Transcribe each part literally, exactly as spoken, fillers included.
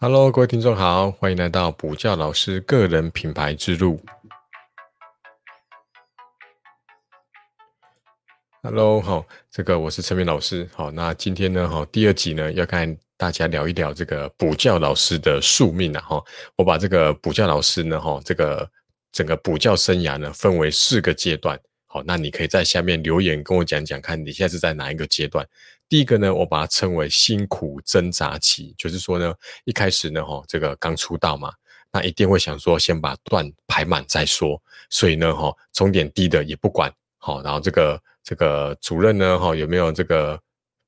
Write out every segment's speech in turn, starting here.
Hello， 各位听众好，欢迎来到补教老师个人品牌之路。Hello， 好，这个我是陈明老师。好，那今天呢，好第二集呢，要跟大家聊一聊这个补教老师的宿命啊。哈，我把这个补教老师呢，哈，这个整个补教生涯呢，分为四个阶段。好，那你可以在下面留言跟我讲讲看你现在是在哪一个阶段。第一个呢，我把它称为辛苦挣扎期，就是说呢，一开始呢，齁，这个刚出道嘛，那一定会想说先把段排满再说，所以呢，齁，终点低的也不管，齁，然后这个这个主任呢，齁，有没有这个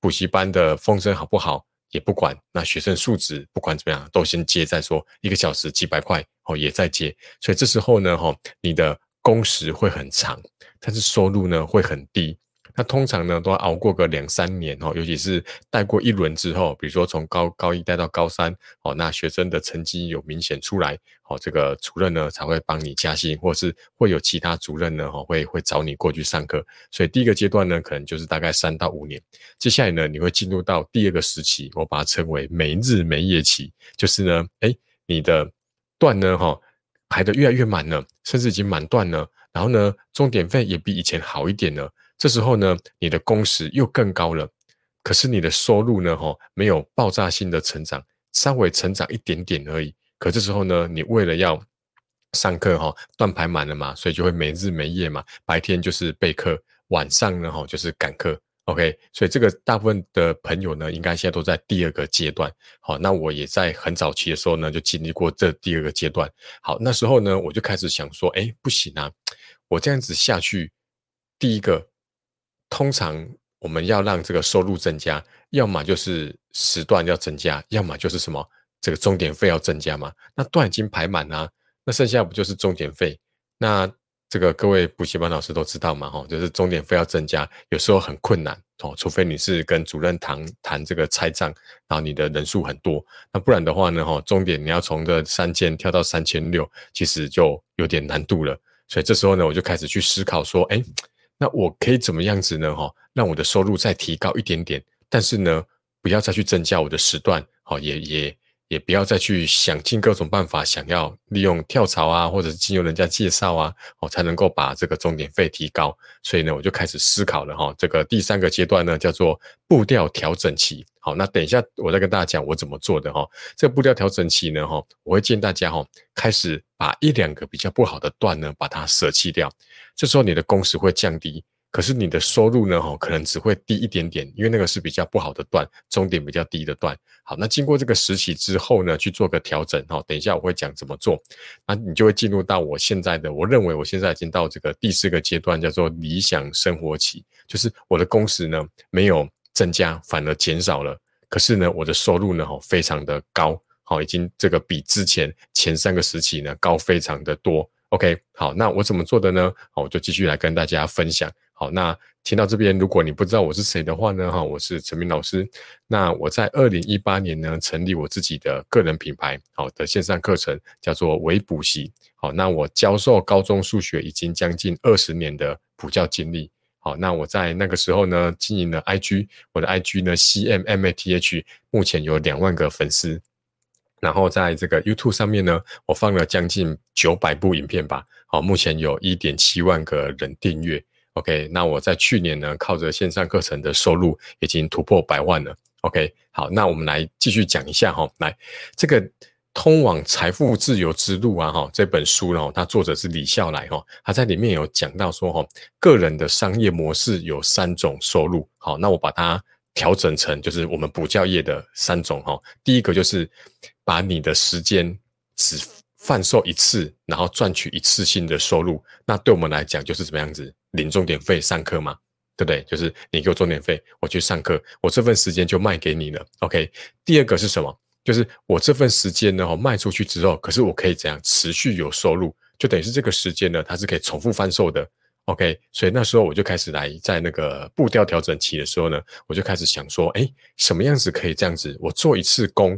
补习班的风声好不好也不管，那学生素质不管怎么样都先接再说，一个小时几百块，齁，也在接，所以这时候呢，齁，你的工时会很长，但是收入呢会很低。那通常呢都要熬过个两三年、哦、尤其是带过一轮之后，比如说从高高一带到高三、哦、那学生的成绩有明显出来、哦、这个主任呢才会帮你加薪，或是会有其他主任呢、哦、会会找你过去上课。所以第一个阶段呢可能就是大概三到五年。接下来呢你会进入到第二个时期，我把它称为没日没夜期，就是呢诶你的段呢、哦、排得越来越满了，甚至已经满段了，然后呢钟点费也比以前好一点了。这时候呢你的工时又更高了，可是你的收入呢、哦、没有爆炸性的成长，稍微成长一点点而已。可这时候呢你为了要上课、哦、段排满了嘛，所以就会没日没夜嘛，白天就是备课，晚上呢、哦、就是赶课。OK， 所以这个大部分的朋友呢应该现在都在第二个阶段。好，那我也在很早期的时候呢就经历过这第二个阶段。好，那时候呢我就开始想说诶不行啊，我这样子下去，第一个通常我们要让这个收入增加，要么就是时段要增加，要么就是什么这个钟点费要增加嘛。那段已经排满啦、啊，那剩下不就是钟点费？那这个各位补习班老师都知道嘛，哈、哦，就是钟点费要增加，有时候很困难哦，除非你是跟主任谈谈这个拆账，然后你的人数很多，那不然的话呢，哈、哦，钟点你要从这三千跳到三千六，其实就有点难度了。所以这时候呢，我就开始去思考说，哎。那我可以怎么样子呢、哦、让我的收入再提高一点点，但是呢不要再去增加我的时段、哦、也也也不要再去想尽各种办法想要利用跳槽啊，或者是经由人家介绍啊、哦、才能够把这个钟点费提高。所以呢我就开始思考了、哦、这个第三个阶段呢叫做步调调整期。好，那等一下我再跟大家讲我怎么做的、哦、这个步调调整期呢、哦、我会建议大家、哦、开始把一两个比较不好的段呢把它舍弃掉。这时候你的工时会降低，可是你的收入呢、哦、可能只会低一点点，因为那个是比较不好的段，终点比较低的段。好，那经过这个时期之后呢去做个调整、哦、等一下我会讲怎么做。那你就会进入到我现在的，我认为我现在已经到这个第四个阶段，叫做理想生活期，就是我的工时呢没有增加反而减少了，可是呢我的收入呢、哦、非常的高、哦、已经这个比之前前三个时期呢高非常的多。OK， 好，那我怎么做的呢？好，我就继续来跟大家分享。好，那听到这边，如果你不知道我是谁的话呢，哈，我是陈明老师。那我在二零一八年呢，成立我自己的个人品牌，好的线上课程叫做微补习。好，那我教授高中数学已经将近二十年的补教经历。好，那我在那个时候呢，经营了 I G， 我的 I G 呢 C M M A T H， 目前有两万个粉丝。然后在这个 YouTube 上面呢，我放了将近九百部影片吧，好，目前有 一点七万个人订阅。 OK， 那我在去年呢靠着线上课程的收入已经突破百万了。 OK， 好，那我们来继续讲一下、哦、来这个通往财富自由之路啊、哦、这本书呢、哦、它作者是李笑来、哦、他在里面有讲到说、哦、个人的商业模式有三种收入。好，那我把它调整成就是我们补教业的三种、哦、第一个就是把你的时间只贩售一次，然后赚取一次性的收入，那对我们来讲就是怎么样子，领钟点费上课嘛，对不对？就是你给我钟点费，我去上课，我这份时间就卖给你了。 OK， 第二个是什么？就是我这份时间呢卖出去之后，可是我可以怎样持续有收入，就等于是这个时间呢它是可以重复贩售的。OK， 所以那时候我就开始来在那个步调调整期的时候呢，我就开始想说，哎，什么样子可以这样子？我做一次工，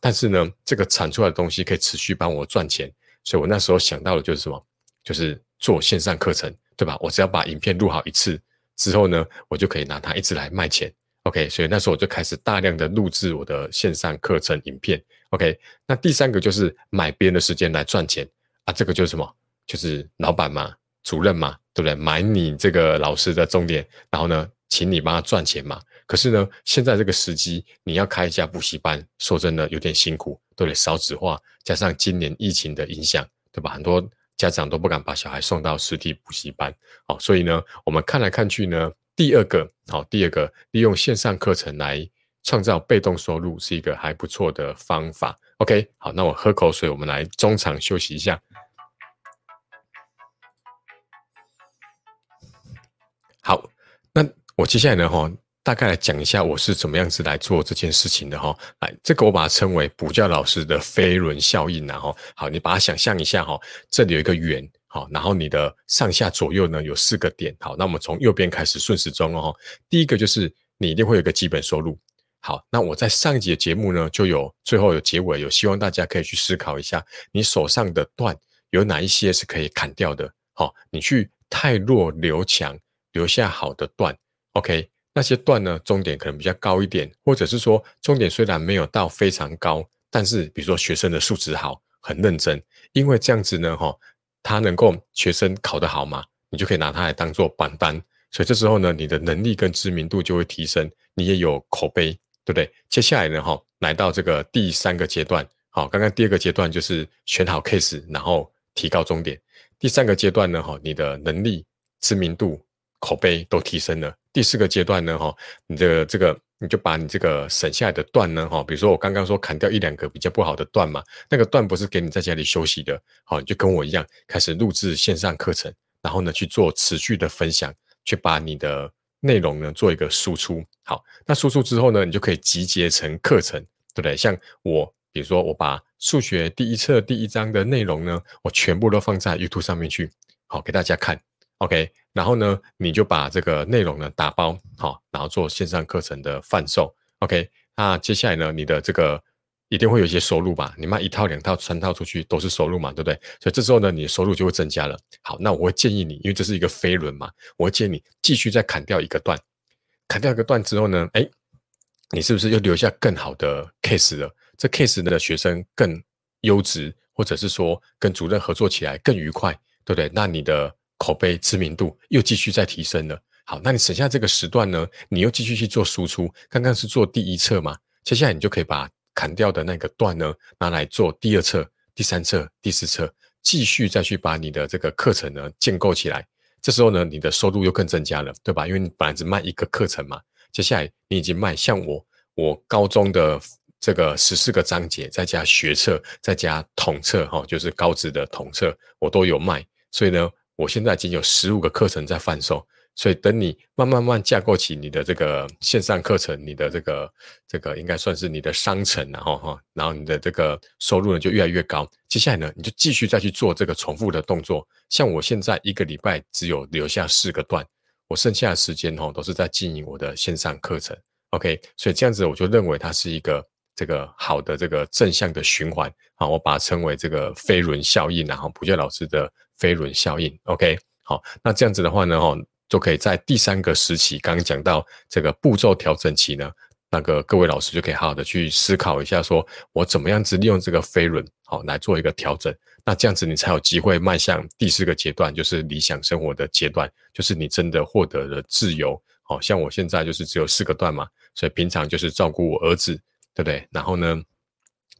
但是呢，这个产出来的东西可以持续帮我赚钱。所以我那时候想到的就是什么？就是做线上课程，对吧？我只要把影片录好一次之后呢，我就可以拿它一直来卖钱。OK， 所以那时候我就开始大量的录制我的线上课程影片。 OK， 那第三个就是买别人的时间来赚钱啊，这个就是什么，就是老板嘛，主任嘛，对不对？买你这个老师的重点，然后呢请你帮他赚钱嘛。可是呢现在这个时机你要开一家补习班，说真的有点辛苦，对不对？少子化加上今年疫情的影响，对吧？很多家长都不敢把小孩送到实体补习班。好，所以呢我们看来看去呢，第二个好，第二个利用线上课程来创造被动收入是一个还不错的方法。 OK， 好，那我喝口水，我们来中场休息一下。好，那我接下来呢、哦、大概来讲一下我是怎么样子来做这件事情的、哦、来，这个我把它称为补教老师的飞轮效应、啊哦、好，你把它想象一下、哦、这里有一个圆，好，然后你的上下左右呢有四个点。好，那我们从右边开始顺时钟哦。第一个就是你一定会有一个基本收入。好，那我在上一集的节目呢就有最后有结尾，有希望大家可以去思考一下你手上的段有哪一些是可以砍掉的。好，你去汰弱留强，留下好的段。 OK， 那些段呢终点可能比较高一点，或者是说终点虽然没有到非常高，但是比如说学生的素质好，很认真，因为这样子呢、哦他能够学生考得好嘛，你就可以拿他来当做榜单，所以这时候呢你的能力跟知名度就会提升，你也有口碑，对不对？接下来呢、哦、来到这个第三个阶段。好，刚刚第二个阶段就是选好 case 然后提高终点，第三个阶段呢、哦、你的能力知名度口碑都提升了，第四个阶段呢、哦、你的这个你就把你这个省下来的段呢、哦、比如说我刚刚说砍掉一两个比较不好的段嘛，那个段不是给你在家里休息的。好，你就跟我一样开始录制线上课程，然后呢去做持续的分享，去把你的内容呢做一个输出。好，那输出之后呢你就可以集结成课程，对不对？像我比如说我把数学第一册第一章的内容呢我全部都放在 YouTube 上面去，好，给大家看。 OK， 然后呢你就把这个内容呢打包好，然后做线上课程的贩售。 OK， 那接下来呢你的这个一定会有一些收入吧，你卖一套两套三套出去都是收入嘛，对不对？所以这时候呢你的收入就会增加了。好，那我会建议你，因为这是一个飞轮嘛，我会建议你继续再砍掉一个段，砍掉一个段之后呢，哎，你是不是又留下更好的 case 了？这 case 的学生更优质，或者是说跟主任合作起来更愉快，对不对？那你的口碑知名度又继续在提升了。好，那你省下这个时段呢你又继续去做输出，刚刚是做第一册嘛，接下来你就可以把砍掉的那个段呢拿来做第二册第三册第四册，继续再去把你的这个课程呢建构起来。这时候呢你的收入又更增加了，对吧？因为你本来只卖一个课程嘛，接下来你已经卖像我我高中的这个十四个章节，再加学册，再加统册、哦、就是高职的统册我都有卖，所以呢我现在已经有十五个课程在贩售。所以等你慢慢慢架构起你的这个线上课程，你的这个这个应该算是你的商城，然后然后你的这个收入呢就越来越高。接下来呢你就继续再去做这个重复的动作，像我现在一个礼拜只有留下四个段，我剩下的时间都是在经营我的线上课程。 OK， 所以这样子我就认为它是一个这个好的这个正向的循环，好，我把它称为这个飞轮效应，然后补教老师的飞轮效应。 OK， 好，那这样子的话呢、哦、就可以在第三个时期，刚刚讲到这个步骤调整期呢，那个各位老师就可以好好的去思考一下，说我怎么样子利用这个飞轮好来做一个调整，那这样子你才有机会迈向第四个阶段，就是理想生活的阶段，就是你真的获得了自由。好，像我现在就是只有四个段嘛，所以平常就是照顾我儿子，对不对？然后呢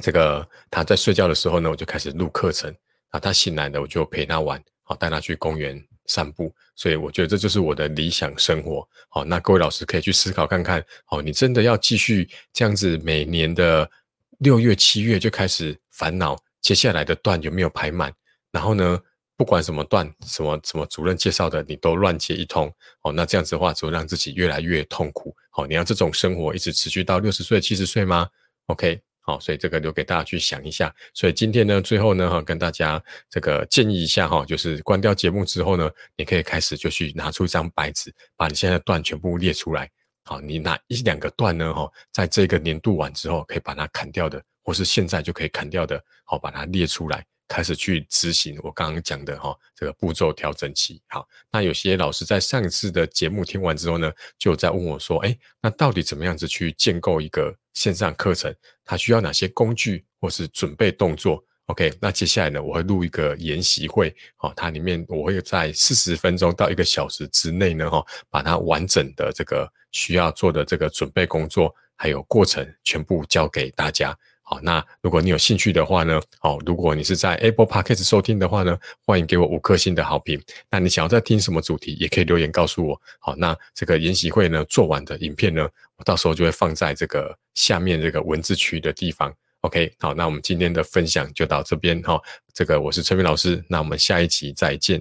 这个他在睡觉的时候呢我就开始录课程啊，他醒来了我就陪他玩，好，带他去公园散步，所以我觉得这就是我的理想生活。好，那各位老师可以去思考看看，好，你真的要继续这样子每年的六月七月就开始烦恼接下来的段有没有排满，然后呢不管什么段什么什么主任介绍的你都乱接一通，好，那这样子的话只会让自己越来越痛苦。好，你要这种生活一直持续到六十岁七十岁吗？ OK，好，所以这个留给大家去想一下。所以今天呢最后呢、哦、跟大家这个建议一下、哦、就是关掉节目之后呢你可以开始就去拿出一张白纸，把你现在的段全部列出来。好，你拿一两个段呢、哦、在这个年度完之后可以把它砍掉的，或是现在就可以砍掉的，好，把它列出来，开始去执行我刚刚讲的、哦、这个步骤调整期。好，那有些老师在上一次的节目听完之后呢，就在问我说，哎，那到底怎么样子去建构一个线上课程，它需要哪些工具或是准备动作。 OK， 那接下来呢，我会录一个研习会、哦、它里面我会在四十分钟到一个小时之内呢、哦、把它完整的这个需要做的这个准备工作还有过程全部交给大家。好，那如果你有兴趣的话呢，好、哦，如果你是在 Apple Podcast 收听的话呢，欢迎给我五颗星的好评。那你想要再听什么主题，也可以留言告诉我。好，那这个研习会呢做完的影片呢，我到时候就会放在这个下面这个文字区的地方。OK， 好，那我们今天的分享就到这边哈、哦。这个我是陈明老师，那我们下一集再见。